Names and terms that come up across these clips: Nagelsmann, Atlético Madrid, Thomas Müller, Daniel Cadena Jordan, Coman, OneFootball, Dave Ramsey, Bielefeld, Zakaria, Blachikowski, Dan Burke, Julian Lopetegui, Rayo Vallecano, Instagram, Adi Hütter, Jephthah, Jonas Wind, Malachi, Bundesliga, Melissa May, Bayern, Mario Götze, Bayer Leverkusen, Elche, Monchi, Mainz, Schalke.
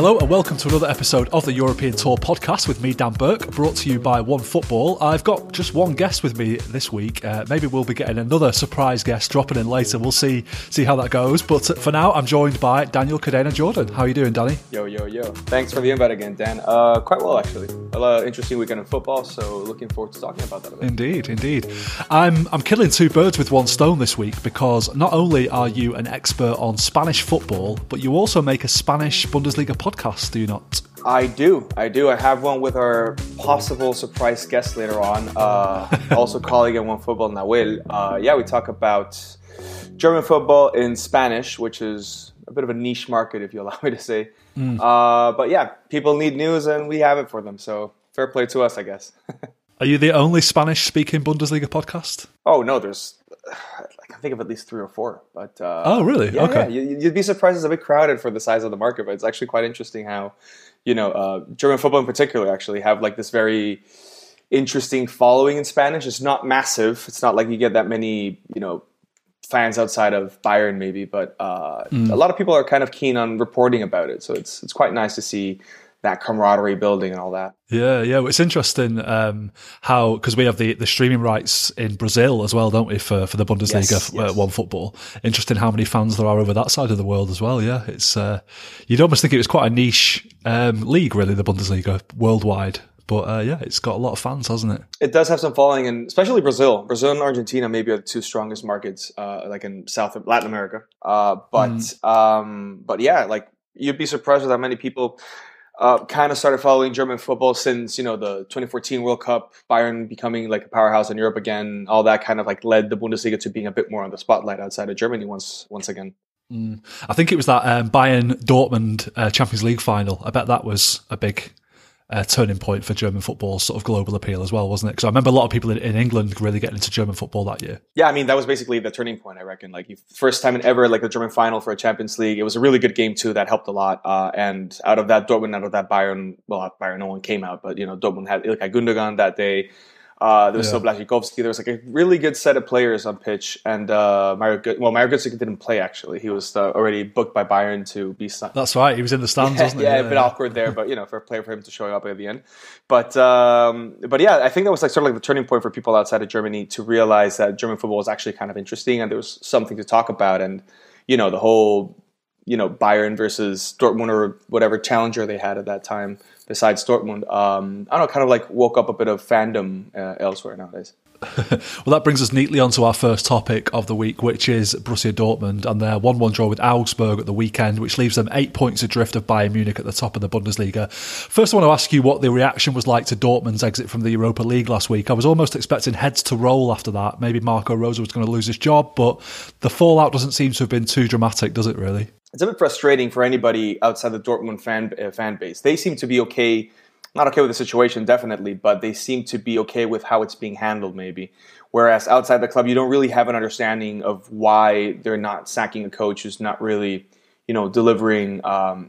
Hello and welcome to another episode of the European Tour podcast with me, Dan Burke, brought to you by OneFootball. I've got just one guest with me this week. Maybe we'll be getting another surprise guest dropping in later. We'll see how that goes. But for now, I'm joined by Daniel Cadena Jordan. How are you doing, Danny? Yo. Thanks for the invite again, Dan. Quite well, actually. Interesting weekend in football, so looking forward to talking about that a bit. Indeed. I'm killing two birds with one stone this week because not only are you an expert on Spanish football, but you also make a Spanish Bundesliga podcast, do you not? I do. I have one with our possible surprise guest later on, also colleague at OneFootball, Nahuel. We talk about German football in Spanish, which is a bit of a niche market, if you allow me to say. People need news and we have it for them, so fair play to us, I guess. Are you the only Spanish-speaking Bundesliga podcast? Oh, no, there's... I can think of at least three or four. But oh, really? Yeah, okay. Yeah. You'd be surprised it's a bit crowded for the size of the market, but it's actually quite interesting how, German football in particular actually have like this very interesting following in Spanish. It's not massive. It's not like you get that many, fans outside of Bayern maybe, but a lot of people are kind of keen on reporting about it. So it's quite nice to see that camaraderie building and all that. Yeah. Well, it's interesting how, because we have the streaming rights in Brazil as well, don't we, for the Bundesliga, yes. OneFootball. Interesting how many fans there are over that side of the world as well, yeah. It's you'd almost think it was quite a niche league, really, the Bundesliga, worldwide. But it's got a lot of fans, hasn't it? It does have some following, and especially Brazil. Brazil and Argentina maybe are the two strongest markets, like in Latin America. You'd be surprised with how many people... kind of started following German football since, the 2014 World Cup, Bayern becoming like a powerhouse in Europe again, all that kind of like led the Bundesliga to being a bit more on the spotlight outside of Germany once again. I think it was that Bayern Dortmund Champions League final. I bet that was a big turning point for German football's sort of global appeal as well, wasn't it? Because I remember a lot of people in England really getting into German football that year. Yeah, I mean, that was basically the turning point, I reckon. Like, first time in ever, like the German final for a Champions League. It was a really good game too. That helped a lot. And out of that Dortmund, out of that Bayern, well, Bayern, no one came out, but Dortmund had Ilkay Gundogan that day. There was still Blachikowski. There was like a really good set of players on pitch, and Mario Götze didn't play actually. He was already booked by Bayern to be signed. That's right. He was in the stands, wasn't he? Yeah, a bit awkward there, but for a player for him to show up at the end. But I think that was like sort of like the turning point for people outside of Germany to realize that German football was actually kind of interesting, and there was something to talk about, and the whole Bayern versus Dortmund or whatever challenger they had at that time. Besides Dortmund, kind of like woke up a bit of fandom elsewhere nowadays. Well, that brings us neatly onto our first topic of the week, which is Borussia Dortmund and their 1-1 draw with Augsburg at the weekend, which leaves them 8 points adrift of Bayern Munich at the top of the Bundesliga. First, I want to ask you what the reaction was like to Dortmund's exit from the Europa League last week. I was almost expecting heads to roll after that. Maybe Marco Reus was going to lose his job, but the fallout doesn't seem to have been too dramatic, does it really? It's a bit frustrating for anybody outside the Dortmund fan base. They seem to be okay, not okay with the situation, definitely, but they seem to be okay with how it's being handled, maybe. Whereas outside the club, you don't really have an understanding of why they're not sacking a coach who's not really, delivering the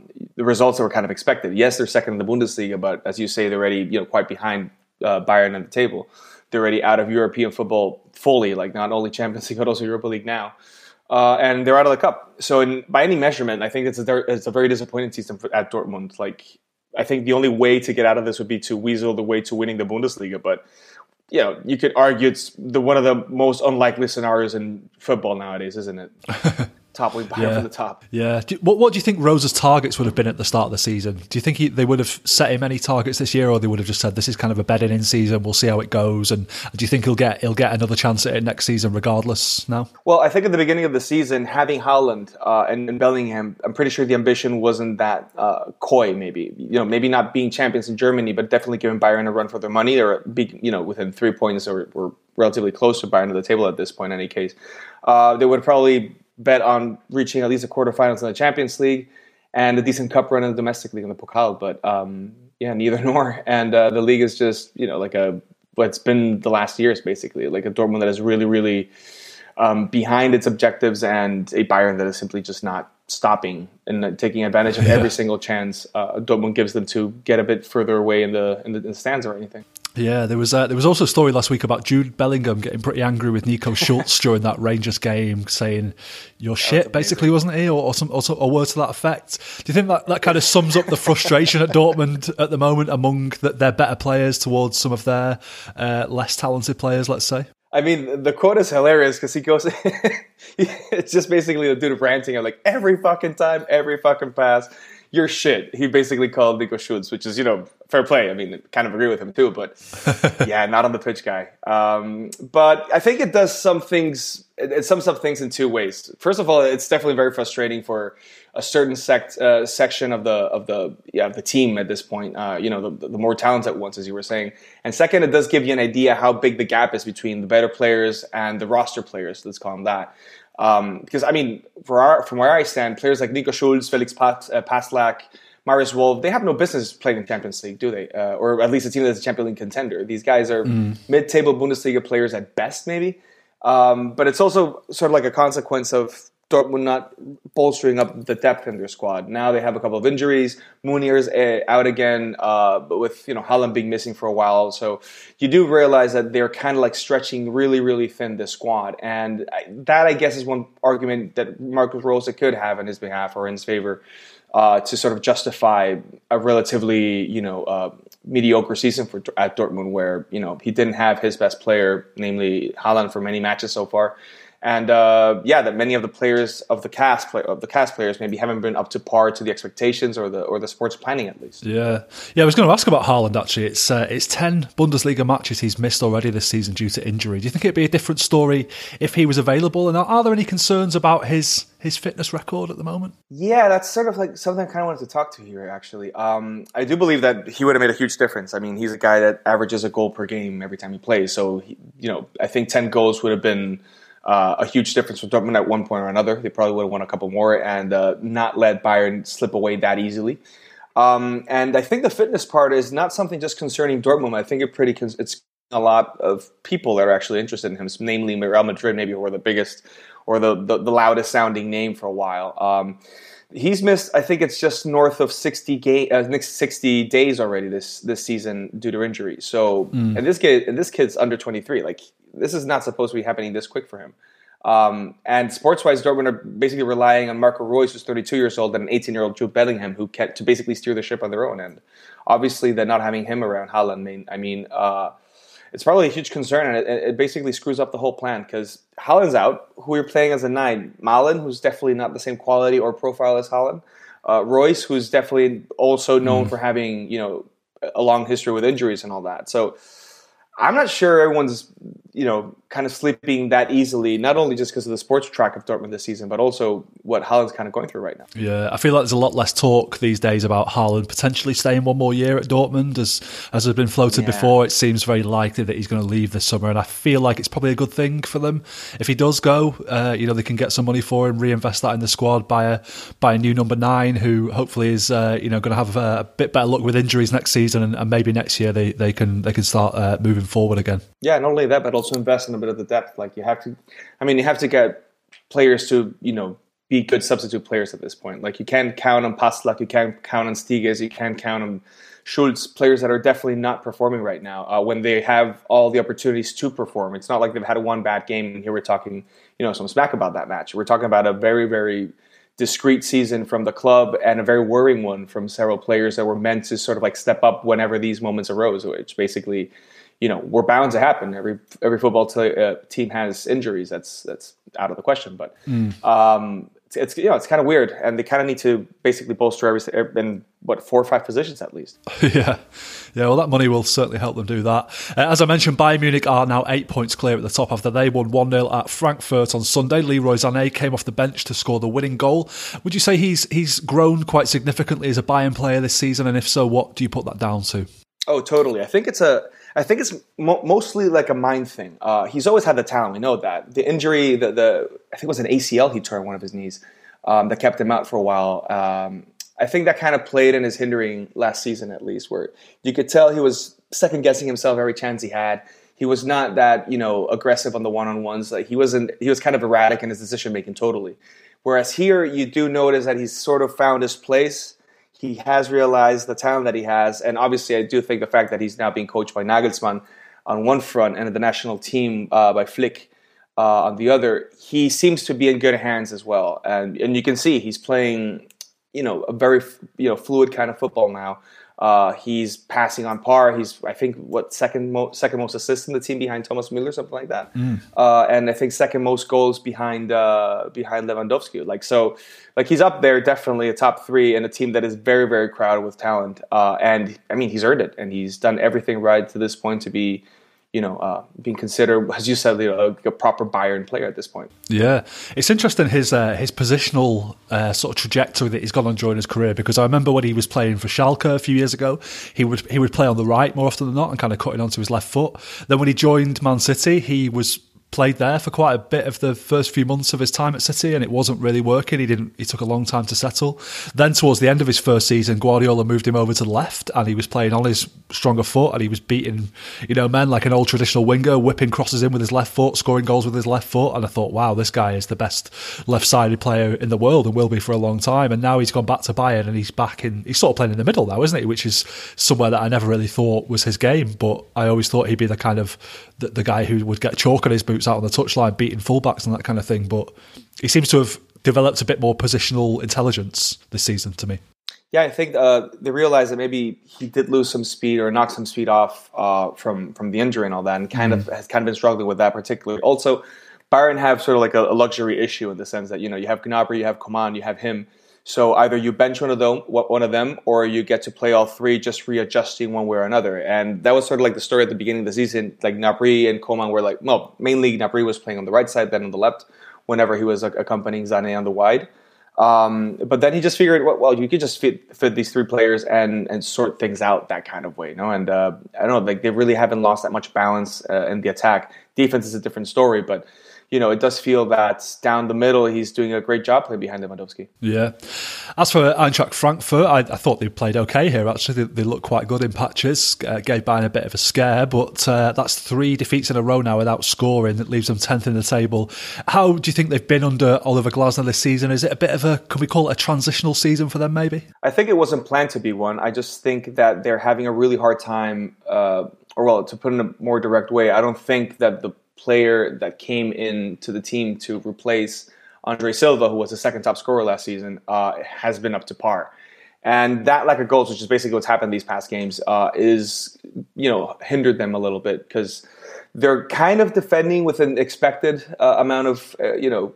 results that were kind of expected. Yes, they're second in the Bundesliga, but as you say, they're already, quite behind Bayern on the table. They're already out of European football fully, like not only Champions League, but also Europa League now. And they're out of the cup. So by any measurement, I think it's a very disappointing season at Dortmund. Like, I think the only way to get out of this would be to weasel the way to winning the Bundesliga. But, you could argue it's one of the most unlikely scenarios in football nowadays, isn't it? Toppling Bayern from the top. Yeah. What do you think Rose's targets would have been at the start of the season? Do you think they would have set him any targets this year, or they would have just said, this is kind of a bedding-in season, we'll see how it goes, and do you think he'll get another chance at it next season regardless now? Well, I think at the beginning of the season, having Haaland and Bellingham, I'm pretty sure the ambition wasn't that coy, maybe. Maybe not being champions in Germany, but definitely giving Bayern a run for their money, or be, within 3 points, or relatively close to Bayern at the table at this point in any case. They would probably bet on reaching at least a quarterfinals in the Champions League and a decent cup run in the domestic league in the Pokal, but neither nor. And the league is just what's been the last years basically, like a Dortmund that is really, really behind its objectives, and a Bayern that is simply just not stopping and taking advantage of every single chance Dortmund gives them to get a bit further away in the stands or anything. Yeah, there was also a story last week about Jude Bellingham getting pretty angry with Nico Schultz during that Rangers game, saying "you're shit," basically, wasn't he, or words to that effect. Do you think that kind of sums up the frustration at Dortmund at the moment among their better players towards some of their less talented players? Let's say. I mean, the quote is hilarious because he goes, it's just basically the dude ranting. I'm like, every fucking time, every fucking pass, you're shit. He basically called Nico Schultz, which is, fair play. I mean, kind of agree with him too, but yeah, not on the pitch guy. But I think it does some things, it sums up things in two ways. First of all, it's definitely very frustrating for a certain section of the team at this point, the more talented ones, as you were saying. And second, it does give you an idea how big the gap is between the better players and the roster players, let's call them that. Because, I mean, from where I stand, players like Nico Schulz, Felix Paslak, Marius Wolf, they have no business playing in Champions League, do they? Or at least a team that's a Champions League contender. These guys are mid-table Bundesliga players at best, maybe. But it's also sort of like a consequence of Dortmund not bolstering up the depth in their squad. Now they have a couple of injuries. Munir's out again, but with Haaland being missing for a while. So you do realize that they're kind of like stretching really, really thin the squad. And that, I guess, is one argument that Marcus Reus could have in his behalf or in his favor to sort of justify a relatively, mediocre season at Dortmund where, he didn't have his best player, namely Haaland, for many matches so far. And that many of the players of the cast players maybe haven't been up to par to the expectations or the sports planning at least. Yeah. I was going to ask about Haaland actually. It's 10 Bundesliga matches he's missed already this season due to injury. Do you think it'd be a different story if he was available? And are there any concerns about his fitness record at the moment? Yeah, that's sort of like something I kind of wanted to talk to here, actually. I do believe that he would have made a huge difference. I mean, he's a guy that averages a goal per game every time he plays. So, I think 10 goals would have been a huge difference for Dortmund at one point or another. They probably would have won a couple more and not let Bayern slip away that easily. And I think the fitness part is not something just concerning Dortmund. I think it's a lot of people that are actually interested in him, namely Real Madrid, maybe, who are the biggest or the loudest sounding name for a while. He's missed, I think it's just north of 60 days already this season due to injury. So, and this kid's under 23. Like, this is not supposed to be happening this quick for him. And sports-wise, Dortmund are basically relying on Marco Reus, who's 32 years old, and an 18-year-old Jude Bellingham, who can to basically steer the ship on their own end. Obviously, they're not having him around Haaland. I mean, it's probably a huge concern, and it basically screws up the whole plan because Haaland's out, who you're playing as a 9. Malen, who's definitely not the same quality or profile as Haaland. Reus, who's definitely also known for having, a long history with injuries and all that. So I'm not sure everyone's, kind of sleeping that easily, not only just because of the sports track of Dortmund this season, but also what Haaland's kind of going through right now. Yeah, I feel like there's a lot less talk these days about Haaland potentially staying one more year at Dortmund. As has been floated before, it seems very likely that he's going to leave this summer, and I feel like it's probably a good thing for them. If he does go, they can get some money for him, reinvest that in the squad, buy a new number 9 who hopefully is going to have a bit better luck with injuries next season, and maybe next year they can start moving forward again. Yeah, not only that, but also invest in a bit of the depth. Like you have to get players to be good substitute players at this point. Like you can't count on Paslak, you can't count on Stiges, you can't count on Schultz, players that are definitely not performing right now when they have all the opportunities to perform. It's not like they've had one bad game and here we're talking some smack about that match. We're talking about a very, very discreet season from the club and a very worrying one from several players that were meant to sort of like step up whenever these moments arose, which basically we're bound to happen. Every football team has injuries. That's out of the question. But it's kind of weird, and they kind of need to basically bolster every in 4 or 5 positions at least. Yeah. Well, that money will certainly help them do that. As I mentioned, Bayern Munich are now 8 points clear at the top after they won 1-0 at Frankfurt on Sunday. Leroy Sané came off the bench to score the winning goal. Would you say he's grown quite significantly as a Bayern player this season? And if so, what do you put that down to? Oh, totally. I think it's mostly like a mind thing. He's always had the talent. We know that. The injury, I think it was an ACL he tore on one of his knees that kept him out for a while. I think that kind of played in his hindering last season, at least, where you could tell he was second-guessing himself every chance he had. He was not that, aggressive on the one-on-ones. Like he was kind of erratic in his decision-making totally. Whereas here, you do notice that he's sort of found his place. He has realized the talent that he has. And obviously, I do think the fact that he's now being coached by Nagelsmann on one front and the national team by Flick on the other, he seems to be in good hands as well. And you can see he's playing, you know, a very, you know, fluid kind of football now. He's passing on par. He's, I think, second most assists in the team behind Thomas Müller, something like that. And I think second most goals behind Lewandowski. So he's up there, definitely a top three in a team that is very, very crowded with talent. And I mean, he's earned it, and he's done everything right to this point to be, being considered, as you said, a proper Bayern player at this point. Yeah, it's interesting his positional sort of trajectory that he's gone on during his career, because I remember when he was playing for Schalke a few years ago, he would play on the right more often than not and kind of cutting onto his left foot. Then when he joined Man City, he was played there for quite a bit of the first few months of his time at City, and it wasn't really working. He took a long time to settle. Then towards the end of his first season, Guardiola moved him over to the left, and he was playing on his stronger foot, and he was beating, men like an old traditional winger, whipping crosses in with his left foot, scoring goals with his left foot. And I thought, wow, this guy is the best left-sided player in the world and will be for a long time. And now he's gone back to Bayern, and he's sort of playing in the middle now, isn't he? Which is somewhere that I never really thought was his game, but I always thought he'd be the kind of the guy who would get chalk on his boots out on the touchline, beating fullbacks and that kind of thing. But he seems to have developed a bit more positional intelligence this season to me. Yeah, I think they realized that maybe he did lose some speed or knock some speed off from the injury and all that, and has been struggling with that particularly. Also, Bayern have sort of like a luxury issue in the sense that, you have Gnabry, you have Coman, you have him. So either you bench one of them, or you get to play all three, just readjusting one way or another. And that was sort of like the story at the beginning of the season. Like Gnabry and Coman were mainly Gnabry was playing on the right side, then on the left, whenever he was accompanying Sané on the wide. But then he just figured, you could just fit these three players and sort things out that kind of way, And I don't know, they really haven't lost that much balance in the attack. Defense is a different story, but. It does feel that down the middle, he's doing a great job playing behind Lewandowski. Yeah. As for Eintracht Frankfurt, I thought they played okay here, actually. They looked quite good in patches, gave Bayern a bit of a scare, but that's three defeats in a row now without scoring. That leaves them 10th in the table. How do you think they've been under Oliver Glasner this season? Is it a bit of can we call it a transitional season for them, maybe? I think it wasn't planned to be one. I just think that they're having a really hard time, to put in a more direct way, I don't think that the player that came in to the team to replace Andre Silva, who was the second top scorer last season, has been up to par, and that lack of goals, which is basically what's happened these past games, is hindered them a little bit, because they're kind of defending with an expected amount of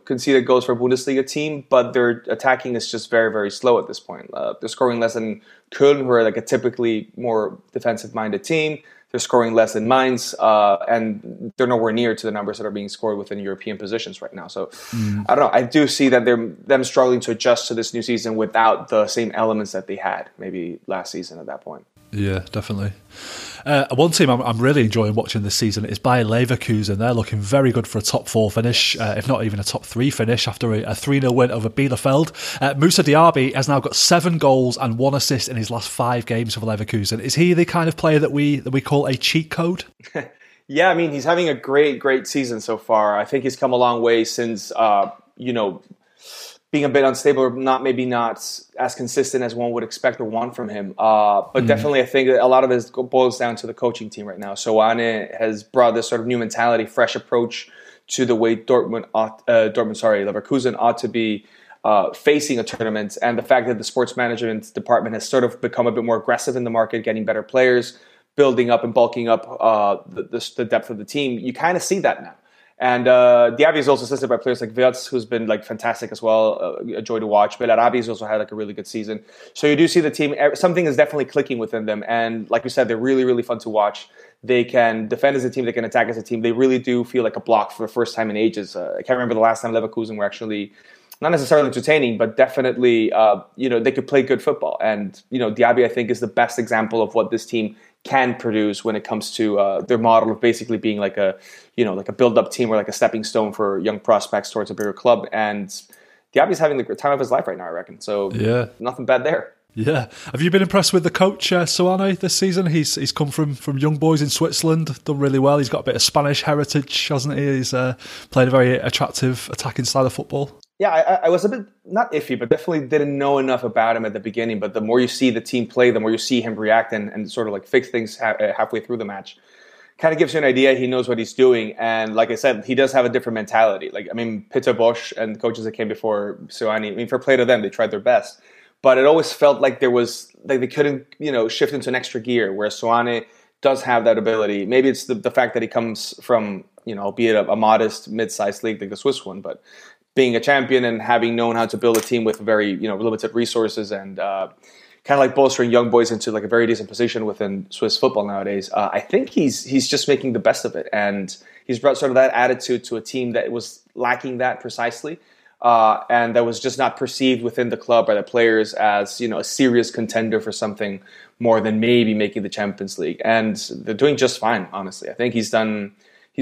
conceded goals for a Bundesliga team, but their attacking is just very, very slow at this point. They're scoring less than Köln, who are like a typically more defensive-minded team. They're scoring less than Mainz, and they're nowhere near to the numbers that are being scored within European positions right now. So I don't know. I do see that them struggling to adjust to this new season without the same elements that they had maybe last season at that point. Yeah, definitely. One team I'm really enjoying watching this season is Bayer Leverkusen. They're looking very good for a top four finish, if not even a top three finish, after a 3-0 win over Bielefeld. Moussa Diaby has now got 7 goals and 1 assist in his last 5 games for Leverkusen. Is he the kind of player that we call a cheat code? Yeah, I mean, he's having a great, great season so far. I think he's come a long way since, being a bit unstable, or not as consistent as one would expect or want from him. But definitely, I think a lot of it boils down to the coaching team right now. Seoane has brought this sort of new mentality, fresh approach to the way Leverkusen ought to be facing a tournament. And the fact that the sports management department has sort of become a bit more aggressive in the market, getting better players, building up and bulking up the depth of the team, you kind of see that now. And Diaby is also assisted by players like Götze, who's been fantastic as well, a joy to watch. But Arabi has also had a really good season. So you do see the team, something is definitely clicking within them. And like you said, they're really, really fun to watch. They can defend as a team, they can attack as a team. They really do feel like a block for the first time in ages. I can't remember the last time Leverkusen were actually, not necessarily entertaining, but definitely, they could play good football. And, Diaby, I think, is the best example of what this team can produce when it comes to their model of basically being like a build-up team or like a stepping stone for young prospects towards a bigger club. And Diaby's having the time of his life right now, I reckon. So yeah, nothing bad there. Yeah. Have you been impressed with the coach, Seoane, this season? He's come from Young Boys in Switzerland, done really well. He's got a bit of Spanish heritage, hasn't he? He's played a very attractive attacking style of football. Yeah, I was a bit, not iffy, but definitely didn't know enough about him at the beginning. But the more you see the team play, the more you see him react and sort of like fix things halfway through the match. Kind of gives you an idea. He knows what he's doing. And like I said, he does have a different mentality. Like, I mean, Peter Bosz and the coaches that came before Seoane, I mean, fair play to them, they tried their best. But it always felt like there was, like they couldn't, you know, shift into an extra gear, where Seoane does have that ability. Maybe it's the fact that he comes from, you know, albeit a modest mid-sized league like the Swiss one, but being a champion and having known how to build a team with very, you know, limited resources and kind of like bolstering young boys into like a very decent position within Swiss football nowadays. I think he's just making the best of it. And he's brought sort of that attitude to a team that was lacking that precisely. And that was just not perceived within the club by the players as, you know, a serious contender for something more than maybe making the Champions League. And they're doing just fine, honestly. I think he's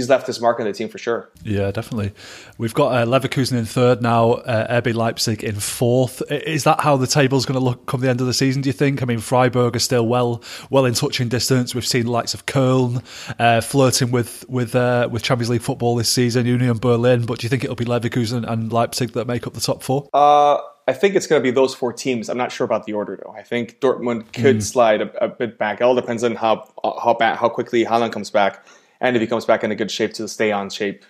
left his mark on the team for sure. Yeah, definitely. We've got Leverkusen in third now, RB Leipzig in fourth. Is that how the table's going to look come the end of the season, do you think? I mean, Freiburg are still well in touching distance. We've seen the likes of Köln flirting with Champions League football this season, Union Berlin, but do you think it'll be Leverkusen and Leipzig that make up the top four? I think it's going to be those four teams. I'm not sure about the order, though. I think Dortmund could slide a bit back. It all depends on how quickly Haaland comes back. And if he comes back in a good shape to stay in shape,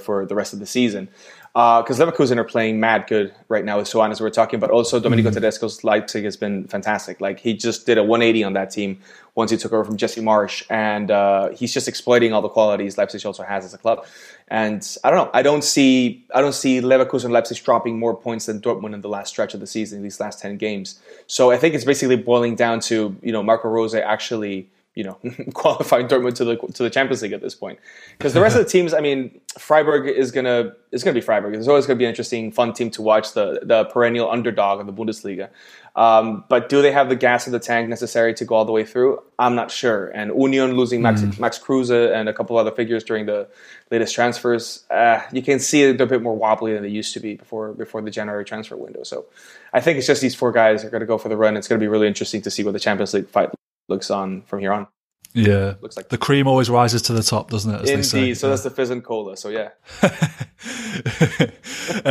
for the rest of the season. Because Leverkusen are playing mad good right now with Seoane, as we're talking, but also Domenico Tedesco's Leipzig has been fantastic. Like, he just did a 180 on that team once he took over from Jesse Marsch. And he's just exploiting all the qualities Leipzig also has as a club. And I don't know. I don't see Leverkusen and Leipzig dropping more points than Dortmund in the last stretch of the season, these last 10 games. So I think it's basically boiling down to, you know, Marco Rose actually, you know, qualifying Dortmund to the Champions League at this point, because the rest of the teams, I mean, Freiburg is going to be Freiburg. It's always going to be an interesting, fun team to watch, the perennial underdog of the Bundesliga. But do they have the gas in the tank necessary to go all the way through? I'm not sure. And Union losing Max Kruse and a couple other figures during the latest transfers, you can see they're a bit more wobbly than they used to be before the January transfer window. So I think it's just these four guys are going to go for the run. It's going to be really interesting to see what the Champions League fight looks on from here on. Yeah, looks like the cream always rises to the top, doesn't it? As indeed, they say. So that's the fizz and cola. So yeah,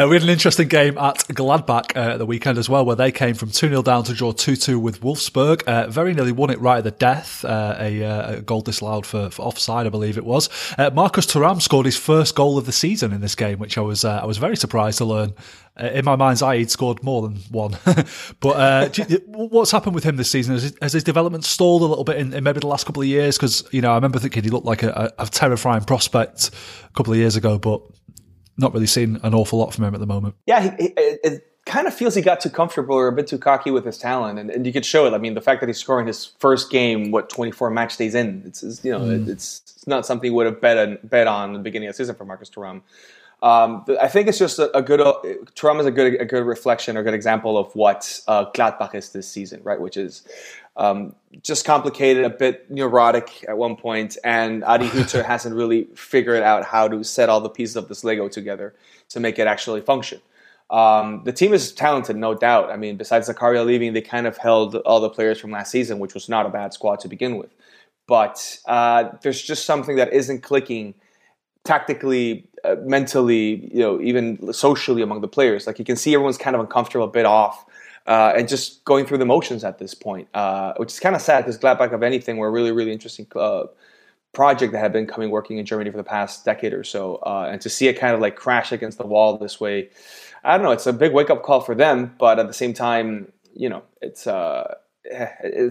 we had an interesting game at Gladbach the weekend as well, where they came from 2-0 down to draw 2-2 with Wolfsburg. Very nearly won it right at the death. A goal disallowed for offside, I believe it was. Marcus Thuram scored his first goal of the season in this game, which I was very surprised to learn. In my mind's eye, he'd scored more than one. But what's happened with him this season? Has his development stalled a little bit in maybe the last couple of years? Because, you know, I remember thinking he looked like a terrifying prospect a couple of years ago, but not really seen an awful lot from him at the moment. Yeah, it kind of feels he got too comfortable or a bit too cocky with his talent, and you could show it. I mean, the fact that he's scoring his first game, 24 match days in, it's not something you would have bet on at the beginning of the season for Marcus Thuram. I think it's just Thuram is a good reflection or good example of what Gladbach is this season, right? Which is just complicated, a bit neurotic at one point, and Adi Hütter hasn't really figured out how to set all the pieces of this Lego together to make it actually function. The team is talented, no doubt. I mean, besides Zakaria leaving, they kind of held all the players from last season, which was not a bad squad to begin with. But there's just something that isn't clicking tactically, mentally, you know, even socially among the players. Like, you can see everyone's kind of uncomfortable, a bit off, and just going through the motions at this point, which is kind of sad, because Gladbach, of anything, were a really, really interesting project that had been working in Germany for the past decade or so, and to see it kind of like crash against the wall this way, I don't know, it's a big wake-up call for them, but at the same time, you know, it's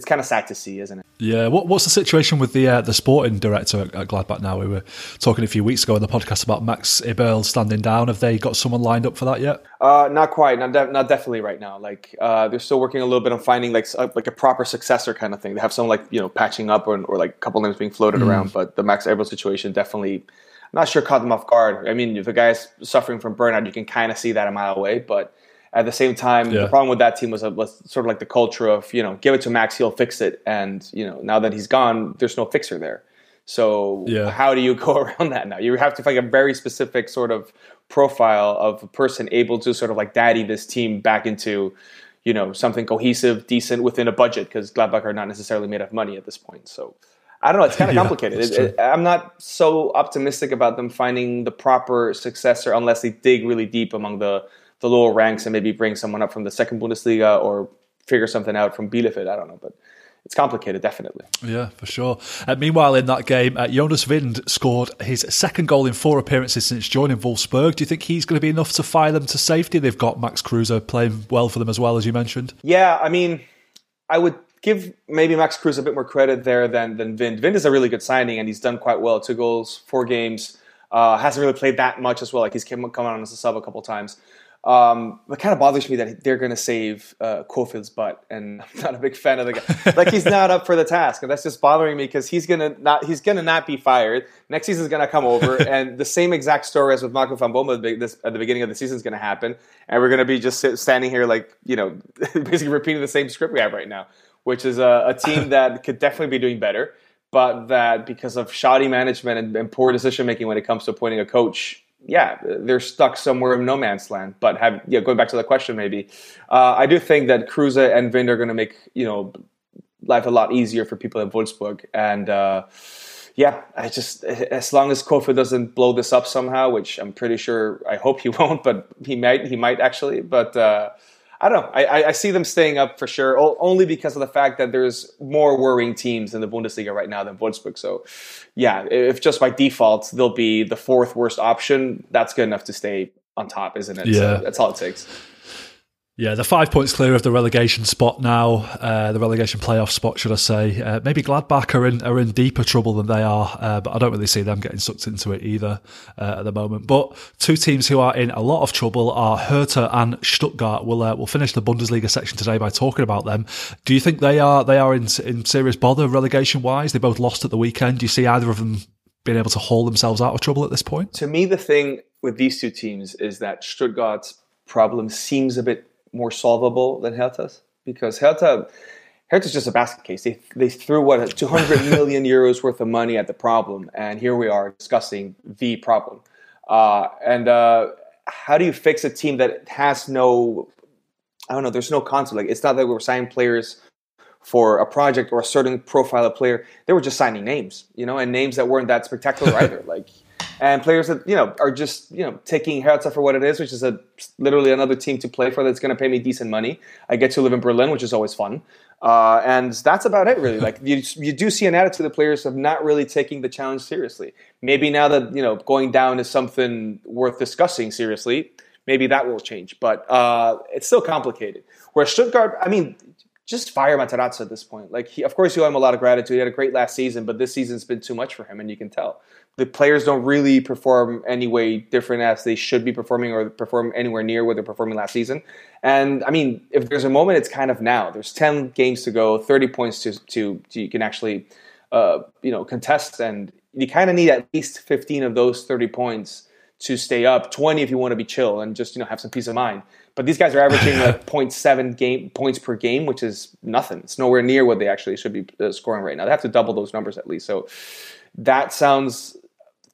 kind of sad to see, isn't it? Yeah. What's the situation with the sporting director at Gladbach now? We were talking a few weeks ago on the podcast about Max Eberl standing down. Have they got someone lined up for that yet? Not quite. Not definitely right now. Like, they're still working a little bit on finding like a proper successor kind of thing. They have someone like, you know, patching up or like a couple names being floated around, but the Max Eberl situation definitely, I'm not sure, caught them off guard. I mean, if a guy's suffering from burnout, you can kind of see that a mile away, but at the same time, The problem with that team was sort of like the culture of, you know, give it to Max, he'll fix it. And, you know, now that he's gone, there's no fixer there. So How do you go around that now? You have to find a very specific sort of profile of a person able to sort of like daddy this team back into, you know, something cohesive, decent within a budget, because Gladbach are not necessarily made of money at this point. So I don't know. It's kind of complicated. I'm not so optimistic about them finding the proper successor unless they dig really deep among the lower ranks and maybe bring someone up from the second Bundesliga or figure something out from Bielefeld. I don't know, but it's complicated, definitely. Yeah, for sure. Meanwhile, in that game, Jonas Wind scored his second goal in 4 appearances since joining Wolfsburg. Do you think he's going to be enough to fire them to safety? They've got Max Kruse playing well for them as well, as you mentioned. Yeah, I mean, I would give maybe Max Kruse a bit more credit there than Wind. Wind is a really good signing, and he's done quite well. 2 goals, 4 games. Hasn't really played that much as well. Like, he's come on as a sub a couple times. It kind of bothers me that they're going to save Kofield's butt, and I'm not a big fan of the guy. Like, he's not up for the task, and that's just bothering me because he's going to not be fired. Next season's going to come over, and the same exact story as with Marco van Bommel at the beginning of the season is going to happen, and we're going to be just standing here like, you know, basically repeating the same script we have right now, which is a team that could definitely be doing better, but that because of shoddy management and poor decision making when it comes to appointing a coach. Yeah, they're stuck somewhere in no man's land. But going back to the question, maybe I do think that Kruse and Wind are going to make life a lot easier for people at Wolfsburg. And I just, as long as Kofi doesn't blow this up somehow, which I'm pretty sure, I hope he won't, but he might actually. But I don't know. I see them staying up for sure, only because of the fact that there's more worrying teams in the Bundesliga right now than Wolfsburg. So, yeah, if just by default they'll be the 4th worst option, that's good enough to stay on top, isn't it? Yeah. So that's all it takes. Yeah, they're 5 points clear of the relegation spot now, the relegation playoff spot, should I say. Maybe Gladbach are in deeper trouble than they are, but I don't really see them getting sucked into it either at the moment. But 2 teams who are in a lot of trouble are Hertha and Stuttgart. We'll finish the Bundesliga section today by talking about them. Do you think they are in serious bother relegation-wise? They both lost at the weekend. Do you see either of them being able to haul themselves out of trouble at this point? To me, the thing with these 2 teams is that Stuttgart's problem seems a bit more solvable than Hertha's, because Hertha's just a basket case. They threw 200 million euros worth of money at the problem, and here we are discussing the problem. How do you fix a team that has no? I don't know. There's no concept. Like, it's not that we were signing players for a project or a certain profile of player. They were just signing names, and names that weren't that spectacular either. Like. And players that, are just, taking Hertha for what it is, which is literally another team to play for that's going to pay me decent money. I get to live in Berlin, which is always fun. And that's about it, really. Like, you do see an attitude of players of not really taking the challenge seriously. Maybe now that, going down is something worth discussing seriously, maybe that will change. But it's still complicated. Where Stuttgart, I mean, just fire Materazzo at this point. Like, of course, you owe him a lot of gratitude. He had a great last season, but this season's been too much for him, and you can tell. The players don't really perform any way different as they should be performing, or perform anywhere near what they're performing last season. And, I mean, if there's a moment, it's kind of now. There's 10 games to go, 30 points to you can actually, contest. And you kind of need at least 15 of those 30 points to stay up, 20 if you want to be chill and just, have some peace of mind. But these guys are averaging like 0.7 game points per game, which is nothing. It's nowhere near what they actually should be scoring right now. They have to double those numbers at least. So that sounds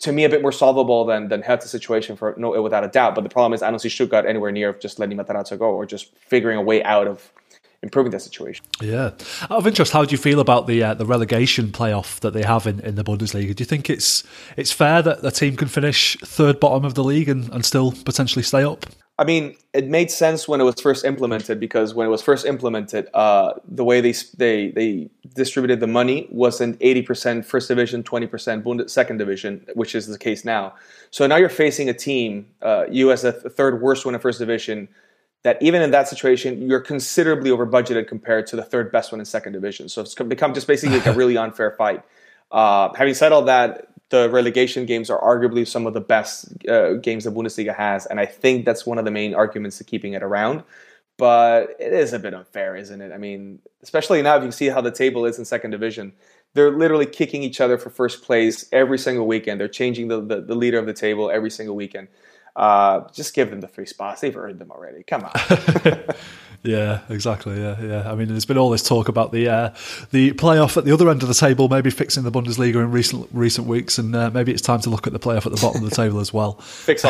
to me a bit more solvable than Hertha's situation without a doubt. But the problem is I don't see Stuttgart anywhere near just letting Materazzo go or just figuring a way out of improving that situation. Yeah. Out of interest, how do you feel about the relegation playoff that they have in the Bundesliga? Do you think it's fair that the team can finish 3rd bottom of the league and still potentially stay up? I mean, it made sense when it was first implemented, because when it was first implemented, the way they distributed the money wasn't 80% first division, 20% second division, which is the case now. So now you're facing a team, you as a 3rd worst winner first division, that even in that situation, you're considerably over budgeted compared to the 3rd best one in second division. So it's become just basically like a really unfair fight. Having said all that, the relegation games are arguably some of the best games the Bundesliga has, and I think that's one of the main arguments to keeping it around. But it is a bit unfair, isn't it? I mean, especially now if you see how the table is in second division. They're literally kicking each other for first place every single weekend. They're changing the leader of the table every single weekend. Just give them the 3 spots. They've earned them already. Come on. Yeah, exactly. Yeah. I mean, there's been all this talk about the playoff at the other end of the table, maybe fixing the Bundesliga in recent weeks, and maybe it's time to look at the playoff at the bottom of the table as well. Fix it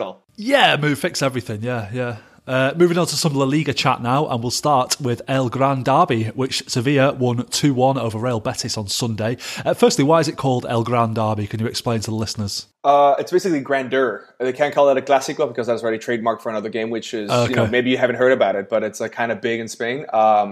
all. Yeah, fix everything. Yeah. Moving on to some La Liga chat now, and we'll start with El Gran Derby, which Sevilla won 2-1 over Real Betis on Sunday. Firstly, why is it called El Gran Derby? Can you explain to the listeners? It's basically grandeur. They can't call it a Clásico because that's already trademarked for another game, which is, okay. You know, maybe you haven't heard about it, but it's kind of big in Spain. Yeah.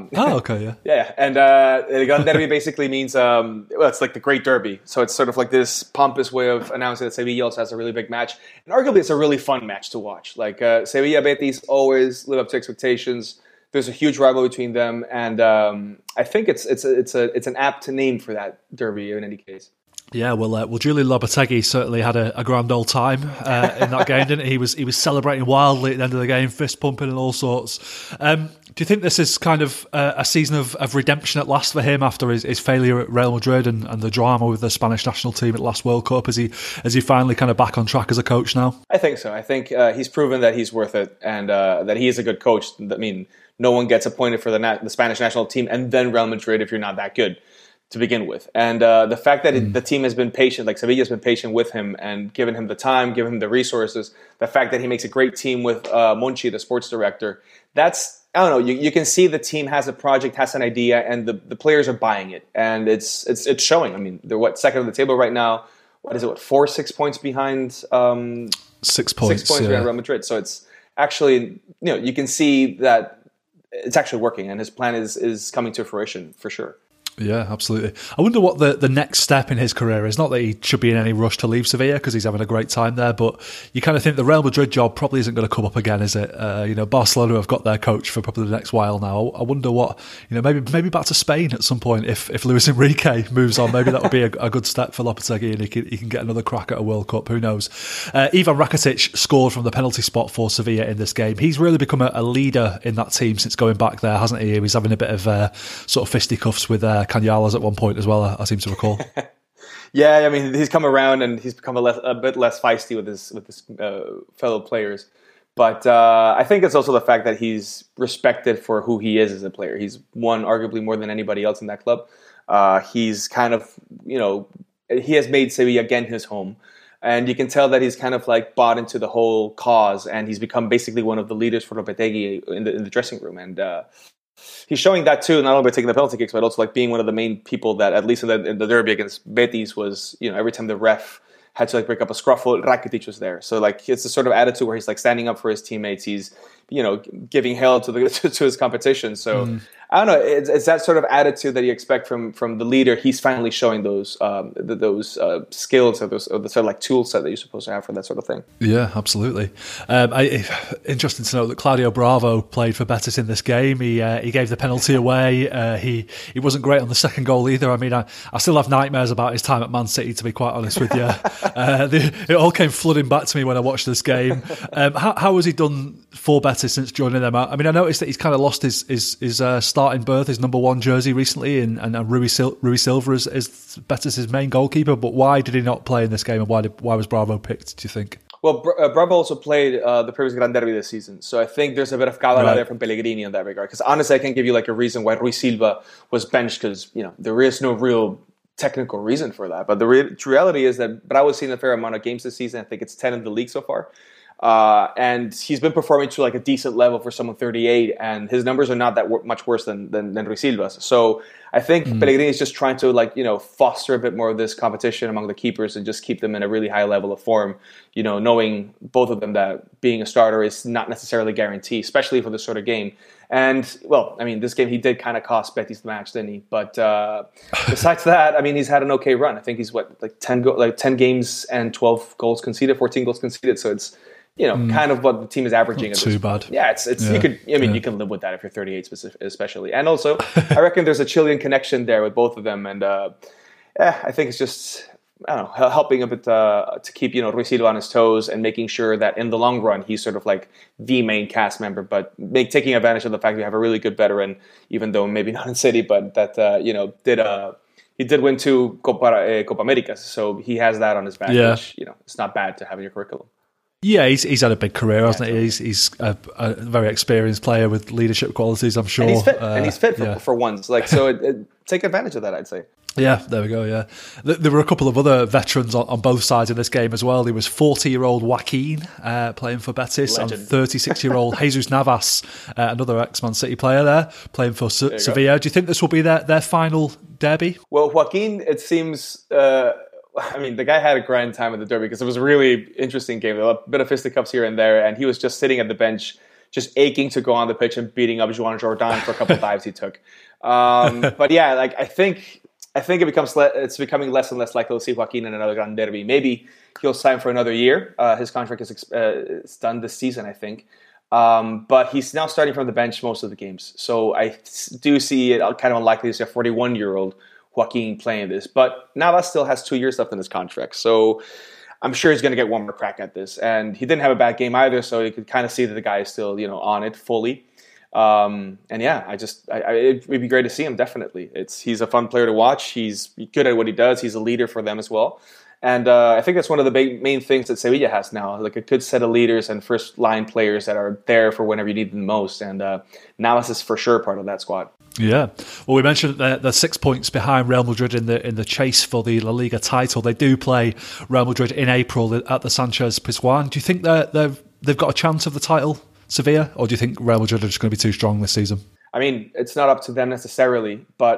Yeah, and El Gran Derby basically means, well, it's like the Great Derby. So it's sort of like this pompous way of announcing that Sevilla also has a really big match. And arguably, it's a really fun match to watch. Like, Sevilla Betis always live up to expectations. There's a huge rivalry between them, and I think it's an apt name for that derby in any case. Yeah, well, Julian Lopetegui certainly had a grand old time in that game, didn't he? He was celebrating wildly at the end of the game, fist pumping and all sorts. Do you think this is kind of a season of redemption at last for him after his failure at Real Madrid and the drama with the Spanish national team at last World Cup? Is he finally kind of back on track as a coach now? I think so. I think he's proven that he's worth it and that he is a good coach. I mean, no one gets appointed for the Spanish national team and then Real Madrid if you're not that good to begin with. And the fact that the team has been patient, like Sevilla's been patient with him and given him the time, given him the resources, the fact that he makes a great team with Monchi, the sports director, that's... I don't know. You can see the team has a project, has an idea, and the players are buying it, and it's showing. I mean, they're second on the table right now. What is it? 4-6 points behind? 6 points. 6 points behind Real Madrid. So it's actually, you know, you can see that it's actually working, and his plan is coming to fruition for sure. Yeah, absolutely. I wonder what the next step in his career is. Not that he should be in any rush to leave Sevilla because he's having a great time there, but you kind of think the Real Madrid job probably isn't going to come up again, is it? You know, Barcelona have got their coach for probably the next while now. I wonder what, you know, maybe back to Spain at some point if Luis Enrique moves on. Maybe that would be a good step for Lopetegui and he can get another crack at a World Cup. Who knows? Ivan Rakitic scored from the penalty spot for Sevilla in this game. He's really become a leader in that team since going back there, hasn't he? He was having a bit of sort of fisticuffs with Canales at one point as well, I seem to recall. Yeah, I mean, he's come around and he's become a bit less feisty with his fellow players. But I think it's also the fact that he's respected for who he is as a player. He's won arguably more than anybody else in that club. He's kind of, you know, he has made Sevilla again his home. And you can tell that he's kind of like bought into the whole cause and he's become basically one of the leaders for Lopetegui in the dressing room. And he's showing that too, not only by taking the penalty kicks, but also like being one of the main people that, at least in the derby against Betis, was, you know, every time the ref had to like break up a scruffle, Rakitic was there. So like it's the sort of attitude where he's like standing up for his teammates. He's, you know, giving hell to his competition. So I don't know. It's that sort of attitude that you expect from the leader. He's finally showing those skills or the sort of like tool set that you're supposed to have for that sort of thing. Yeah, absolutely. Interesting to note that Claudio Bravo played for Betis in this game. He gave the penalty away. He wasn't great on the second goal either. I mean, I still have nightmares about his time at Man City, to be quite honest with you. It all came flooding back to me when I watched this game. How has he done for Betis since joining them? I mean, I noticed that he's kind of lost his starting berth, his number one jersey recently, and Rui Silva is Betis' main goalkeeper. But why did he not play in this game, and why was Bravo picked, do you think? Well, Bravo also played the previous Gran Derby this season, so I think there's a bit of cavalier there from Pellegrini in that regard. Because honestly, I can't give you like a reason why Rui Silva was benched, because, you know, there is no real technical reason for that. But the reality is that Bravo's seen a fair amount of games this season. I think it's 10 in the league so far. And he's been performing to like a decent level for someone 38, and his numbers are not that much worse than Rui Silva's. So I think Pellegrini is just trying to, like, you know, foster a bit more of this competition among the keepers and just keep them in a really high level of form, you know, knowing both of them that being a starter is not necessarily guaranteed, especially for this sort of game. And, well, I mean, this game he did kind of cost Betis the match, didn't he? But besides that, I mean, he's had an okay run. I think he's, 10 games and 12 goals conceded, 14 goals conceded, so it's, you know, kind of what the team is averaging. Not too bad. Yeah, it's you could. I mean, you can live with that if you're 38, especially. And also, I reckon there's a Chilean connection there with both of them. And I think it's just, I don't know, helping a bit to keep, you know, Rui Silva on his toes and making sure that in the long run he's sort of like the main cast member, but taking advantage of the fact that you have a really good veteran, even though maybe not in City, but that you know did. He did win 2 Copa Americas, so he has that on his back. Yeah. Which, you know, it's not bad to have in your curriculum. Yeah, he's had a big career, hasn't he? He's a very experienced player with leadership qualities, I'm sure. And he's fit for once. Like, so take advantage of that, I'd say. Yeah, there we go, yeah. There were a couple of other veterans on both sides in this game as well. There was 40-year-old Joaquin playing for Betis, legend, and 36-year-old Jesus Navas, another ex-Man City player there, playing for Sevilla. Go. Do you think this will be their final derby? Well, Joaquin, it seems... I mean, the guy had a grand time at the derby because it was a really interesting game. There were a bit of fisticuffs here and there, and he was just sitting at the bench, just aching to go on the pitch and beating up Juan Jordan for a couple of dives he took. But yeah, like I think it's becoming less and less likely to see Joaquin in another Gran Derby. Maybe he'll sign for another year. His contract is done this season, I think. But he's now starting from the bench most of the games. So I do see it kind of unlikely to see a 41-year-old Joaquin playing this, but Navas still has 2 years left in his contract, so I'm sure he's going to get one more crack at this. And he didn't have a bad game either, so you could kind of see that the guy is still, on it fully. And yeah, it would be great to see him. Definitely, he's a fun player to watch. He's good at what he does. He's a leader for them as well, and I think that's one of the main things that Sevilla has now, like a good set of leaders and first line players that are there for whenever you need them most. And Navas is for sure part of that squad. Yeah, well, we mentioned that they're 6 points behind Real Madrid in the chase for the La Liga title. They do play Real Madrid in April at the Sanchez Pizjuan. Do you think they've got a chance of the title, Sevilla, or do you think Real Madrid are just going to be too strong this season? I mean, it's not up to them necessarily, but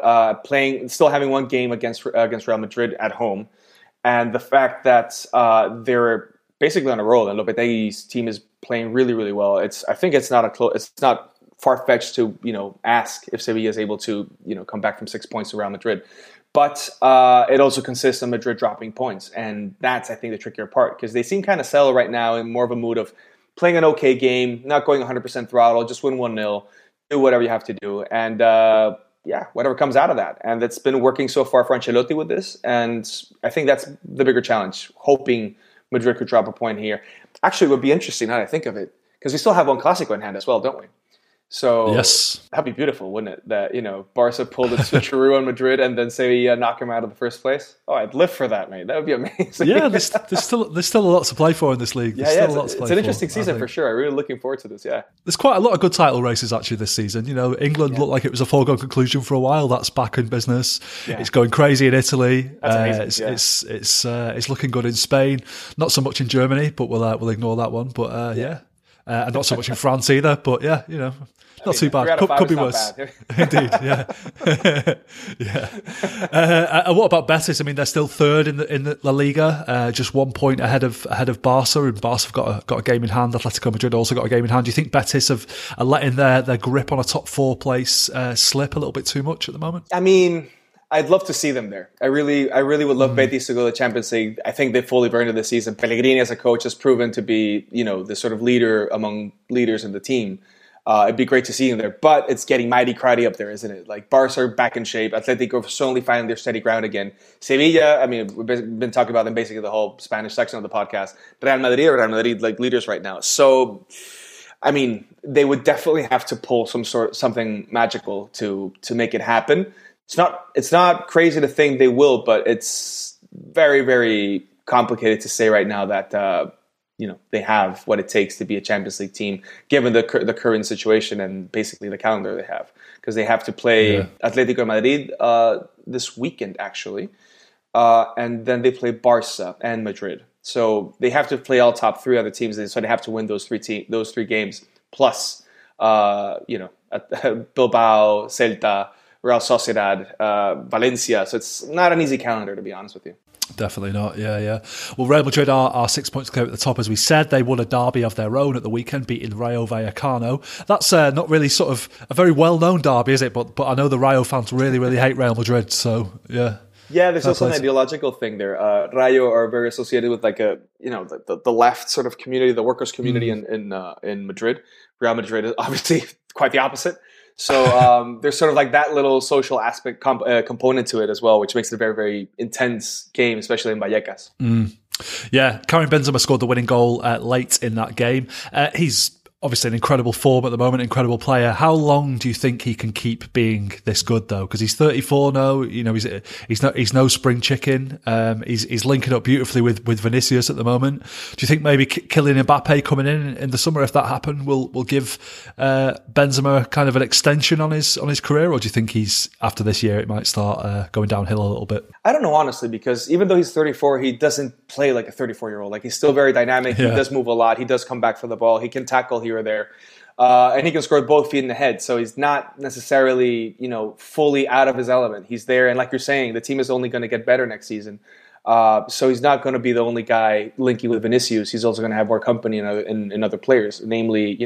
still having one game against Real Madrid at home, and the fact that they're basically on a roll and Lopetegui's team is playing really, really well. It's not far-fetched to ask if Sevilla is able to come back from 6 points to Real Madrid, but it also consists of Madrid dropping points, and that's, I think, the trickier part, because they seem kind of settled right now in more of a mood of playing an okay game, not going 100% throttle, just win 1-0, do whatever you have to do, and whatever comes out of that. And that's been working so far for Ancelotti with this, and I think that's the bigger challenge, hoping Madrid could drop a point here. Actually, it would be interesting now that I think of it, because we still have one Clásico in hand as well, don't we? So yes. That'd be beautiful, wouldn't it? That, Barca pulled a switcheroo on Madrid and then say knock him out of the first place. Oh, I'd live for that, mate. That would be amazing. Yeah, there's still a lot to play for in this league. It's an interesting season for sure. I'm really looking forward to this. Yeah, there's quite a lot of good title races actually this season. England looked like it was a foregone conclusion for a while. That's back in business. Yeah. It's going crazy in Italy. That's amazing. It's looking good in Spain. Not so much in Germany, but we'll ignore that one. But yeah. And not so much in France either, but yeah, not too bad. Could be worse. Indeed, yeah. yeah. And what about Betis? I mean, they're still third in the La Liga, just 1 point ahead of Barca, and Barca have got a game in hand. Atletico Madrid also got a game in hand. Do you think Betis are letting their grip on a top four place slip a little bit too much at the moment? I mean, I'd love to see them there. I really would love Betis to go to the Champions League. I think they've fully burned it this season. Pellegrini as a coach has proven to be, the sort of leader among leaders in the team. It'd be great to see him there, but it's getting mighty crowded up there, isn't it? Like, Barca are back in shape. Atletico suddenly finding their steady ground again. Sevilla, I mean, we've been talking about them basically the whole Spanish section of the podcast. Real Madrid, like, leaders right now. So, I mean, they would definitely have to pull something magical to make it happen. It's not crazy to think they will, but it's very, very complicated to say right now that they have what it takes to be a Champions League team, given the current situation and basically the calendar they have, because they have to play Atletico Madrid this weekend actually, and then they play Barca and Madrid. So they have to play all top three other teams, and so they have to win those three games plus Bilbao, Celta, Real Sociedad, Valencia. So it's not an easy calendar, to be honest with you. Definitely not, yeah. Well, Real Madrid are 6 points clear at the top, as we said. They won a derby of their own at the weekend, beating Rayo Vallecano. That's not really sort of a very well-known derby, is it? But I know the Rayo fans really, really hate Real Madrid, so yeah. Yeah, there's also an ideological thing there. Rayo are very associated with the left sort of community, the workers' community in Madrid. Real Madrid is obviously quite the opposite. So there's sort of like that little social aspect component to it as well, which makes it a very, very intense game, especially in Vallecas. Yeah, Karim Benzema scored the winning goal late in that game. He's obviously in incredible form at the moment, incredible player. How long do you think he can keep being this good, though? Because he's 34 now. You know, he's no spring chicken. He's linking up beautifully with Vinicius at the moment. Do you think maybe Kylian Mbappe coming in the summer, if that happened, will give Benzema kind of an extension on his career, or do you think he's after this year it might start going downhill a little bit? I don't know, honestly, because even though he's 34, he doesn't play like a 34-year-old. Like, he's still very dynamic. Yeah. He does move a lot. He does come back for the ball. He can tackle here or there. And he can score with both feet in the head. So he's not necessarily, fully out of his element. He's there. And like you're saying, the team is only going to get better next season. So he's not going to be the only guy linking with Vinicius. He's also going to have more company in other players, namely,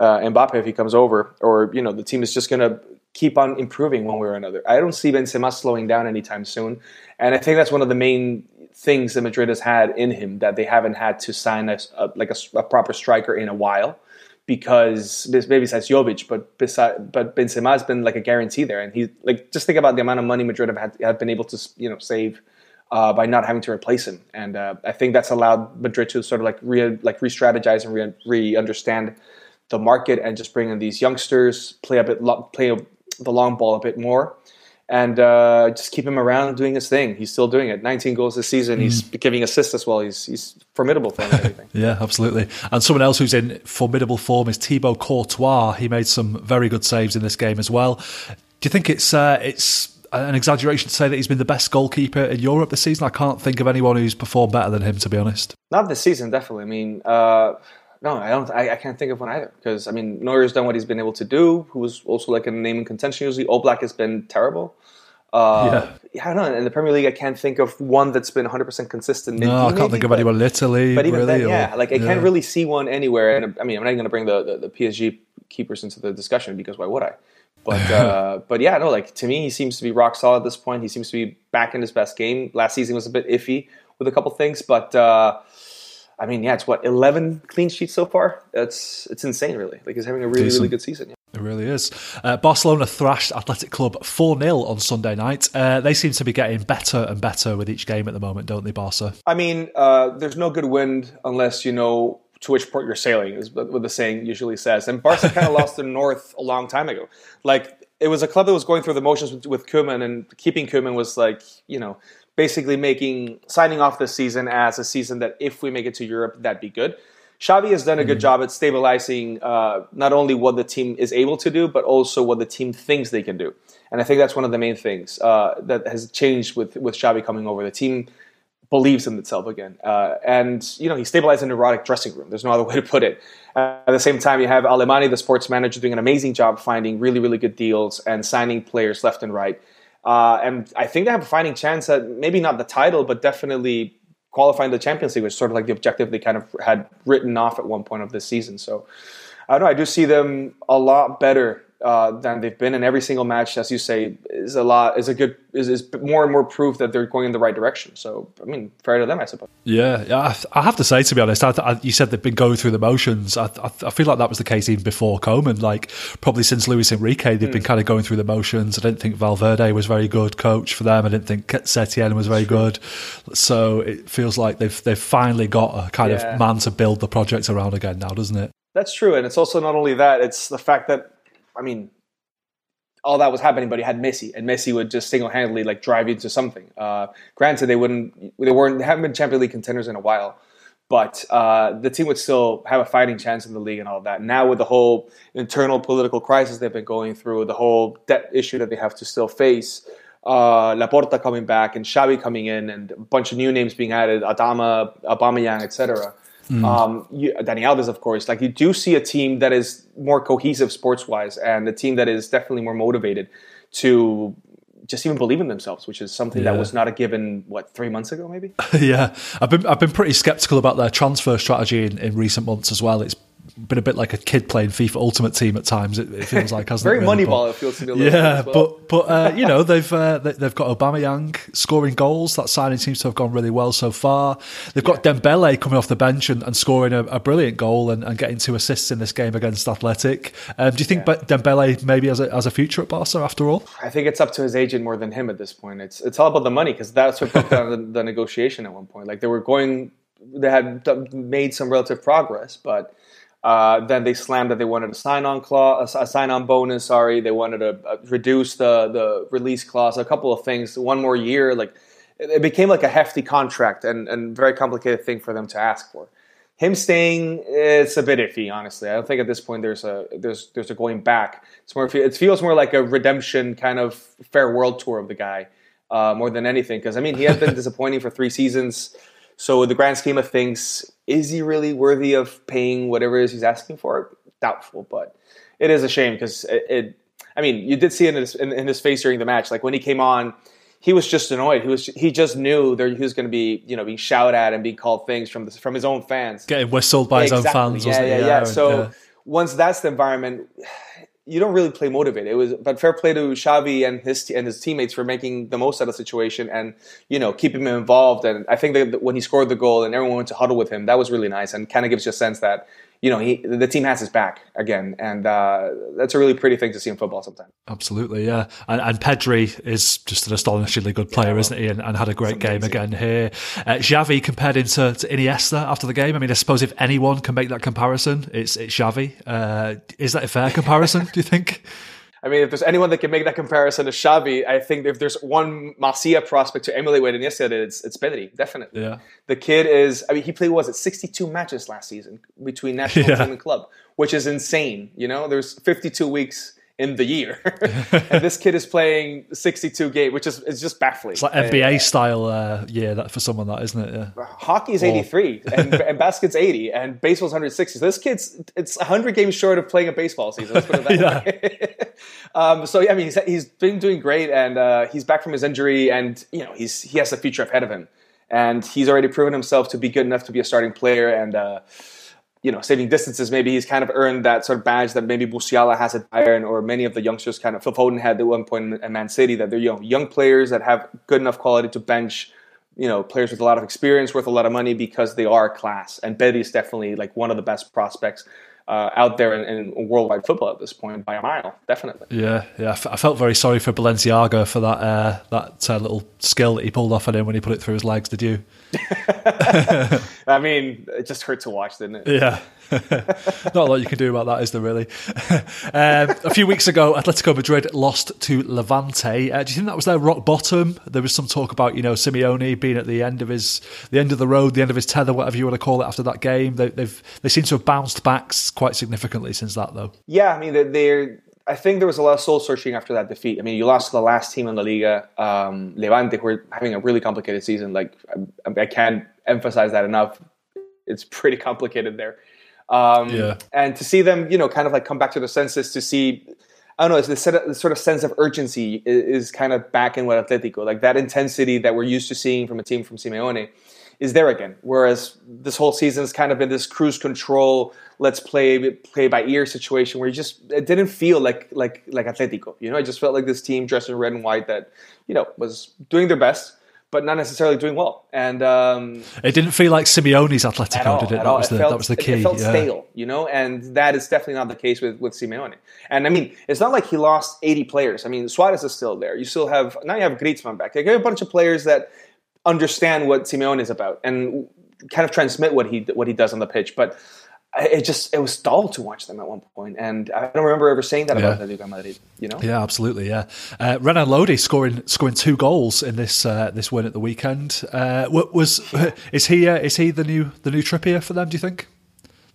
Mbappe if he comes over. Or, the team is just going to keep on improving one way or another. I don't see Benzema slowing down anytime soon. And I think that's one of the main things that Madrid has had in him, that they haven't had to sign a proper striker in a while, because maybe besides Jovic, but Benzema has been like a guarantee there. And he, like, just think about the amount of money Madrid have been able to save by not having to replace him. And I think that's allowed Madrid to sort of re-strategize and re-understand the market and just bring in these youngsters, play the long ball a bit more. And just keep him around doing his thing. He's still doing it. 19 goals this season. He's giving assists as well. He's formidable for everything. Yeah, absolutely. And someone else who's in formidable form is Thibaut Courtois. He made some very good saves in this game as well. Do you think it's an exaggeration to say that he's been the best goalkeeper in Europe this season? I can't think of anyone who's performed better than him, to be honest. Not this season, definitely. I mean, no, I don't. I can't think of one either, because Neuer's done what he's been able to do. Who was also like a name in contention usually. Oblak has been terrible. I don't know. In the Premier League, I can't think of one that's been 100% consistent. I can't think of anyone in Italy. But even really, then, I can't really see one anywhere. And I'm not even going to bring the PSG keepers into the discussion, because why would I? But to me, he seems to be rock solid at this point. He seems to be back in his best game. Last season was a bit iffy with a couple things, but. It's 11 clean sheets so far? It's insane, really. Like, he's having a really, really good season. Yeah. It really is. Barcelona thrashed Athletic Club 4-0 on Sunday night. They seem to be getting better and better with each game at the moment, don't they, Barca? There's no good wind unless you know to which port you're sailing, is what the saying usually says. And Barca kind of lost the north a long time ago. Like, it was a club that was going through the motions with Koeman, and keeping Koeman was basically signing off this season as a season that if we make it to Europe, that'd be good. Xavi has done a good job at stabilizing not only what the team is able to do, but also what the team thinks they can do. And I think that's one of the main things that has changed with Xavi coming over. The team believes in itself again. He stabilized a neurotic dressing room. There's no other way to put it. At the same time, you have Alemany, the sports manager, doing an amazing job finding really, really good deals and signing players left and right. And I think they have a fighting chance at maybe not the title, but definitely qualifying the Champions League, which is sort of like the objective they kind of had written off at one point of this season. So I don't know. I do see them a lot better than they've been, and every single match, as you say, is more and more proof that they're going in the right direction. So fair to them, I suppose. Yeah, I have to say, to be honest, you said they've been going through the motions. I feel like that was the case even before Koeman. Like, probably since Luis Enrique, they've been kind of going through the motions. I didn't think Valverde was very good coach for them. I didn't think Setien was very good. So it feels like they've finally got a kind of man to build the project around again now, doesn't it? That's true, and it's also not only that; it's the fact that. All that was happening, but he had Messi, and Messi would just single-handedly drive you to something. Granted, they haven't been Champions League contenders in a while, but the team would still have a fighting chance in the league and all that. Now with the whole internal political crisis they've been going through, the whole debt issue that they have to still face, Laporta coming back and Xavi coming in, and a bunch of new names being added, Adama, Aubameyang, etc. Dani Alves, of course. You do see a team that is more cohesive sports-wise, and a team that is definitely more motivated to just even believe in themselves, which is something that was not a given, 3 months ago, maybe? Yeah. I've been pretty skeptical about their transfer strategy in recent months as well. It's been a bit like a kid playing FIFA Ultimate Team at times. It feels like, hasn't it? Very really, Moneyball. It feels to me a little bit as well. They've got Aubameyang scoring goals. That signing seems to have gone really well so far. They've got Dembele coming off the bench and scoring a brilliant goal and getting 2 assists in this game against Athletic. Do you think Dembele maybe has a future at Barca after all? I think it's up to his agent more than him at this point. It's all about the money, because that's what broke down the negotiation at one point. They had made some relative progress, but Then they slammed that they wanted a sign-on bonus. They wanted to reduce the release clause. A couple of things. One more year. Like it became like a hefty contract and very complicated thing for them to ask for. Him staying, it's a bit iffy. Honestly, I don't think at this point there's a going back. It's more. It feels more like a redemption kind of fair world tour of the guy more than anything. Because I mean, he had been disappointing for three seasons. So in the grand scheme of things, is he really worthy of paying whatever it is he's asking for? Doubtful, but it is a shame because you did see in his face during the match, like when he came on, he was just annoyed. He just knew that he was going to be being shouted at and being called things from his own fans, getting whistled by his own fans. Wasn't it? So once that's the environment, you don't really play motivated. But fair play to Xavi and his teammates for making the most out of the situation and keeping him involved. And I think that when he scored the goal and everyone went to huddle with him, that was really nice and kind of gives you a sense that the team has his back again. And that's a really pretty thing to see in football sometimes. Absolutely, yeah. And Pedri is just an astonishingly good player, isn't he? And had a great game again here. Xavi compared him to Iniesta after the game. I mean, I suppose if anyone can make that comparison, it's Xavi. Is that a fair comparison? Do you think? I mean, if there's anyone that can make that comparison to Xavi, I think if there's one Marsella prospect to emulate what Iniesta did, it's Pedri, definitely. Yeah. The kid is, he played, 62 matches last season between national team and club, which is insane. There's 52 weeks in the year. And this kid is playing 62 games, which is just baffling. It's like NBA style for someone that, isn't it? Yeah. Hockey's 83 and basket's 80 and baseball's 160. So this kid's 100 games short of playing a baseball season. Let's put it that way. He's been doing great and he's back from his injury and he has a future ahead of him. And he's already proven himself to be good enough to be a starting player and saving distances, maybe he's kind of earned that sort of badge that maybe Musiala has at Bayern or many of the youngsters kind of, Phil Foden had at one point in Man City, that they're young players that have good enough quality to bench, players with a lot of experience, worth a lot of money because they are class. And Pedri is definitely like one of the best prospects out there in worldwide football at this point by a mile, definitely. Yeah. I felt very sorry for Balenciaga for that little skill that he pulled off on him when he put it through his legs. Did you? I mean, it just hurt to watch, didn't it? Yeah. Not a lot you can do about that, is there really? A few weeks ago, Atletico Madrid lost to Levante. Do you think that was their rock bottom? There was some talk about Simeone being at the end of his tether, whatever you want to call it, after that game. They seem to have bounced back quite significantly since that, though. Yeah, I mean, I think there was a lot of soul searching after that defeat. I mean, you lost to the last team in La Liga, Levante, who are having a really complicated season. Like I can't emphasize that enough. It's pretty complicated there. And to see them, kind of like come back to their senses, to see, I don't know, the sort of sense of urgency is kind of back in what Atletico, like that intensity that we're used to seeing from a team from Simeone is there again. Whereas this whole season has kind of been this cruise control, let's play by ear situation where it didn't feel like Atletico. It just felt like this team dressed in red and white that, was doing their best, but not necessarily doing well. And it didn't feel like Simeone's Atletico, all, did it? That was the key. It felt stale, and that is definitely not the case with Simeone. And I mean, it's not like he lost 80 players. I mean, Suarez is still there. Now you have Griezmann back. You have a bunch of players that understand what Simeone is about and kind of transmit what he does on the pitch. But it was dull to watch them at one point, and I don't remember ever saying that about Real Madrid. Yeah, absolutely. Yeah, Renan Lodi scoring two goals in this win at the weekend. Is he the new Trippier for them? Do you think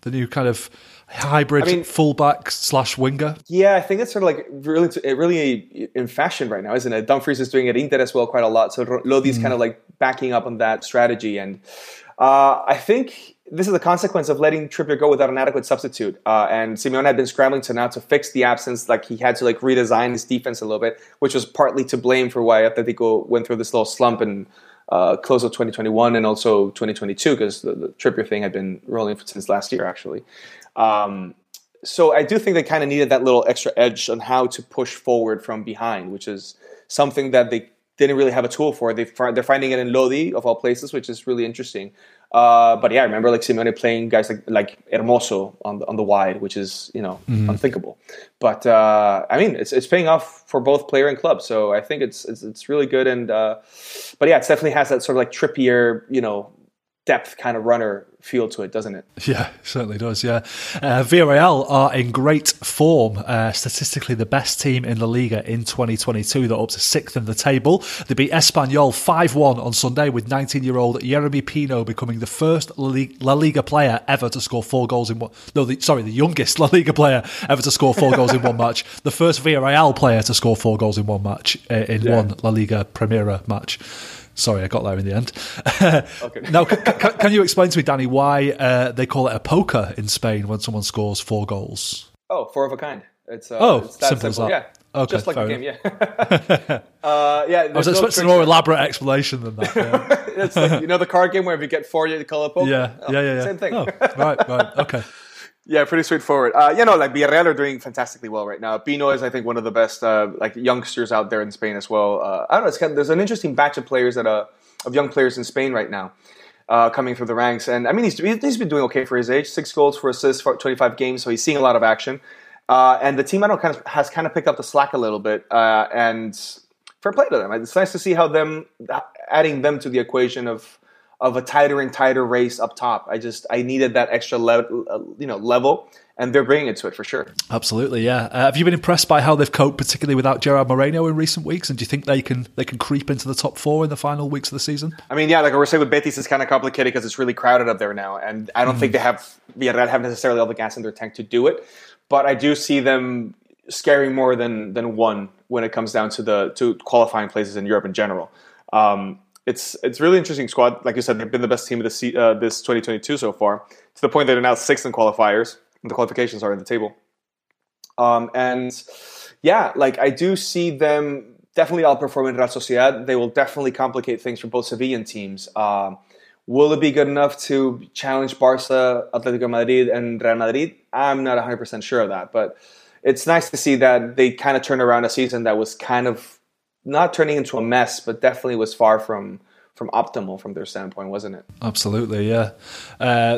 the new kind of hybrid fullback / winger? Yeah, I think that's sort of like really in fashion right now, isn't it? Dumfries is doing it at Inter as well quite a lot, so Lodi's kind of like backing up on that strategy, and I think this is the consequence of letting Trippier go without an adequate substitute. And Simeone had been scrambling to fix the absence. Like he had to redesign his defense a little bit, which was partly to blame for why Atletico went through this little slump in close of 2021 and also 2022, because the Trippier thing had been rolling since last year, actually. So I do think they kind of needed that little extra edge on how to push forward from behind, which is something that they didn't really have a tool for. They're finding it in Lodi, of all places, which is really interesting. But yeah, I remember Simeone playing guys like Hermoso on the wide, which is unthinkable. But it's paying off for both player and club, so I think it's really good. And but yeah, it definitely has that sort of like Trippier depth kind of runner feel to it, doesn't it? Yeah, certainly does, yeah. Villarreal are in great form, statistically the best team in La Liga in 2022. They're up to sixth in the table. They beat Espanyol 5-1 on Sunday, with 19-year-old Jeremy Pino becoming the first La Liga player ever to score four goals in one... No, the youngest La Liga player ever to score four goals in one match. The first Villarreal player to score four goals in one match, one La Liga Primera match. Sorry, I got there in the end. Okay. Now, can you explain to me, Danny, why they call it a poker in Spain when someone scores four goals? Oh, four of a kind. It's that simple. As that. Yeah, okay, just like the game, yeah. I was expecting a more elaborate explanation than that. Yeah. It's like, the card game where if you get four, you call it poker? Yeah. Same thing. Oh, right, okay. Yeah, pretty straightforward. Villarreal are doing fantastically well right now. Pino is, I think, one of the best youngsters out there in Spain as well. I don't know. There's an interesting batch of players of young players in Spain right now coming through the ranks. And I mean, he's been doing okay for his age. 6 goals, 4 assists, 25 games. So he's seeing a lot of action. And the team has kind of picked up the slack a little bit. And fair play to them. It's nice to see how them adding them to the equation of a tighter and tighter race up top. I needed that extra level, and they're bringing it to it for sure. Absolutely, yeah. Have you been impressed by how they've coped, particularly without Gerard Moreno in recent weeks? And do you think they can creep into the top four in the final weeks of the season? I mean, yeah, like I was saying with Betis, it's kind of complicated because it's really crowded up there now, and I don't think they have necessarily all the gas in their tank to do it. But I do see them scaring more than one when it comes down to the qualifying places in Europe in general. It's really interesting squad. Like you said, they've been the best team of this 2022 so far, to the point that they're now sixth in qualifiers. And the qualifications are in the table. I do see them definitely outperforming Real Sociedad. They will definitely complicate things for both Sevillan teams. Will it be good enough to challenge Barca, Atletico Madrid, and Real Madrid? I'm not 100% sure of that, but it's nice to see that they kind of turned around a season that was kind of not turning into a mess, but definitely was far from optimal from their standpoint, wasn't it? Absolutely, yeah.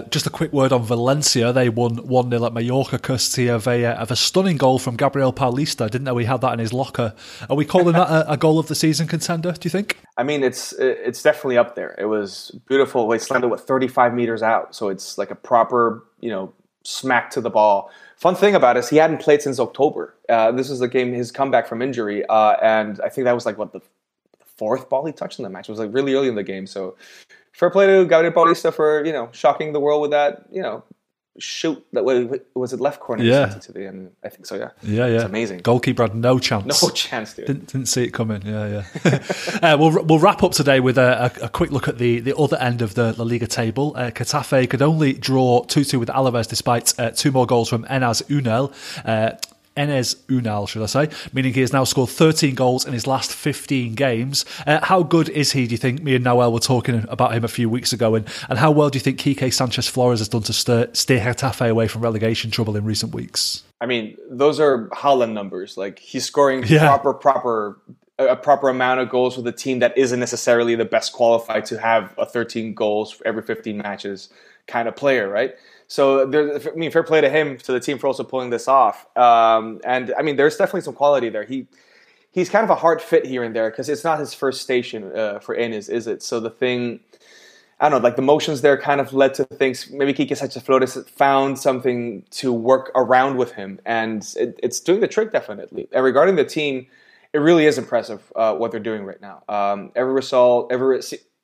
Just a quick word on Valencia. They won 1-0 at Mallorca, courtesy of a stunning goal from Gabriel Paulista. Didn't know he had that in his locker. Are we calling that a goal of the season contender, do you think? I mean, it's definitely up there. It was beautiful. They slammed it, 35 meters out. So it's like a proper, smack to the ball. Fun thing about it is he hadn't played since October. This was the game, his comeback from injury, and I think that was the fourth ball he touched in the match. It was really early in the game. So fair play to Gabriel Paulista for shocking the world with that shoot that way. Was it left corner? Yeah, to the end. I think so. Yeah. It's amazing. Goalkeeper had no chance. No chance, dude. Didn't see it coming. Yeah. We'll wrap up today with a quick look at the other end of the La Liga table. Getafe could only draw 2-2 with Alaves, despite two more goals from Enes Unal, should I say, meaning he has now scored 13 goals in his last 15 games. How good is he, do you think? Me and Noel were talking about him a few weeks ago, and how well do you think Quique Sánchez-Flores has done to steer Getafe away from relegation trouble in recent weeks? I mean, those are Haaland numbers. He's scoring a proper amount of goals with a team that isn't necessarily the best qualified to have a 13 goals every 15 matches kind of player, right? So, fair play to him, to the team for also pulling this off. There's definitely some quality there. He's kind of a hard fit here and there because it's not his first station for Enes, is it? So the thing, I don't know, the motions there kind of led to things. Maybe Quique Sánchez-Flores found something to work around with him, and it's doing the trick, definitely. And regarding the team, it really is impressive what they're doing right now.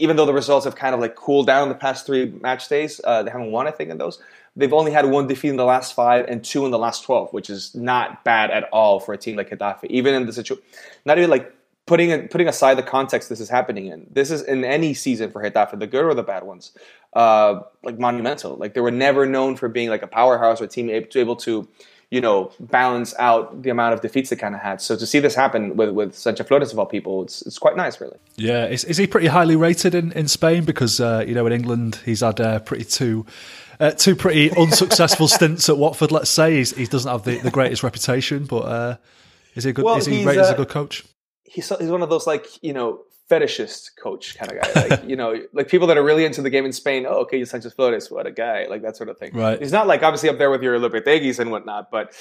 Even though the results have kind of cooled down the past 3 match days, they haven't won, I think, in those. They've only had 1 defeat in the last 5 and 2 in the last 12, which is not bad at all for a team like Getafe. Even in the situation, not even putting aside the context this is happening in. This is in any season for Getafe, the good or the bad ones, monumental. They were never known for being a powerhouse or a team able to, balance out the amount of defeats they kind of had. So to see this happen with Sánchez-Flores of all people, it's quite nice, really. Yeah, is he pretty highly rated in Spain? Because in England he's had two pretty unsuccessful stints at Watford. Let's say he doesn't have the greatest reputation, but is he a good? Well, is he rated as a good coach? He's one of those fetishist coach kind of guy, people that are really into the game in Spain. Oh, okay, Sánchez-Flores, what a guy, that sort of thing. Right. He's not obviously up there with your Lopeteguis and whatnot, but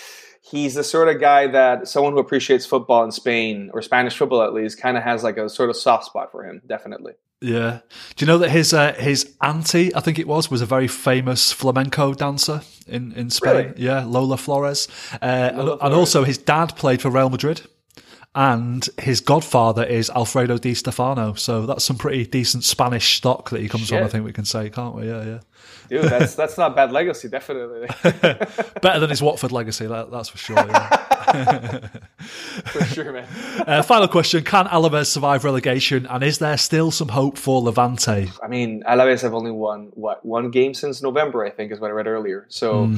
he's the sort of guy that someone who appreciates football in Spain, or Spanish football at least, kind of has a sort of soft spot for him, definitely. Yeah. Do you know that his auntie, I think it was a very famous flamenco dancer in Spain? Really? Yeah, Lola Flores. And also his dad played for Real Madrid. And his godfather is Alfredo Di Stefano. So that's some pretty decent Spanish stock that he comes from, I think we can say, can't we? Yeah, yeah. Dude, that's not bad legacy, definitely. Better than his Watford legacy, that's for sure. Yeah. For sure, man. Final question. Can Alaves survive relegation? And is there still some hope for Levante? I mean, Alaves have only won, one game since November, I think, is what I read earlier. So...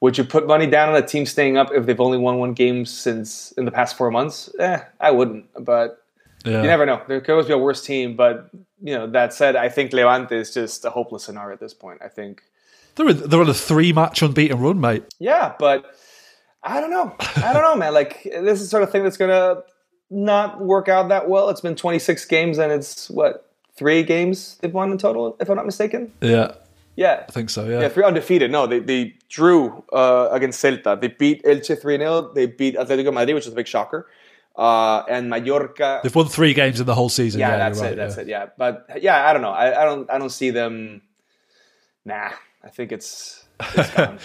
Would you put money down on a team staying up if they've only won one game since in the past 4 months? I wouldn't. But you never know. There could always be a worse team. But that said, I think Levante is just a hopeless scenario at this point. I think they're on a 3-match unbeaten run, mate. Yeah, but I don't know, man. Like, this is the sort of thing that's gonna not work out that well. It's been 26 games, and it's 3 games they've won in total, if I'm not mistaken. Yeah. Yeah, I think so, yeah. Yeah, 3 undefeated. No, they drew against Celta. They beat Elche 3-0. They beat Atletico Madrid, which is a big shocker. And Mallorca. They've won 3 games in the whole season. Yeah, that's it. Right, that's it. Yeah, but I don't know. I don't see them. Nah, I think it's gone.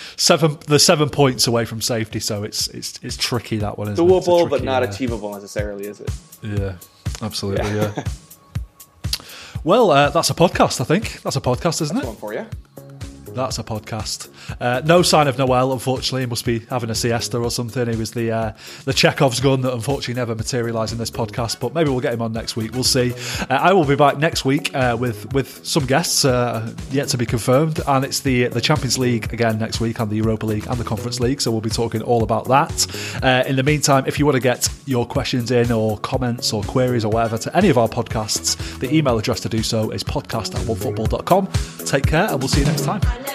They're 7 points away from safety, so it's tricky, that one. Isn't doable, it? Tricky, but not achievable necessarily, is it? Yeah, absolutely. Yeah. Well, that's a podcast, I think. That's a podcast, isn't it? That's one for you. That's a podcast. No sign of Noel, unfortunately. He must be having a siesta or something. He was the Chekhov's gun that unfortunately never materialised in this podcast, but maybe we'll get him on next week. We'll see. I will be back next week with some guests yet to be confirmed, and it's the Champions League again next week, and the Europa League and the Conference League, so we'll be talking all about that. In the meantime, if you want to get your questions in or comments or queries or whatever to any of our podcasts, the email address to do so is podcast@onefootball.com. Take care, and we'll see you next time.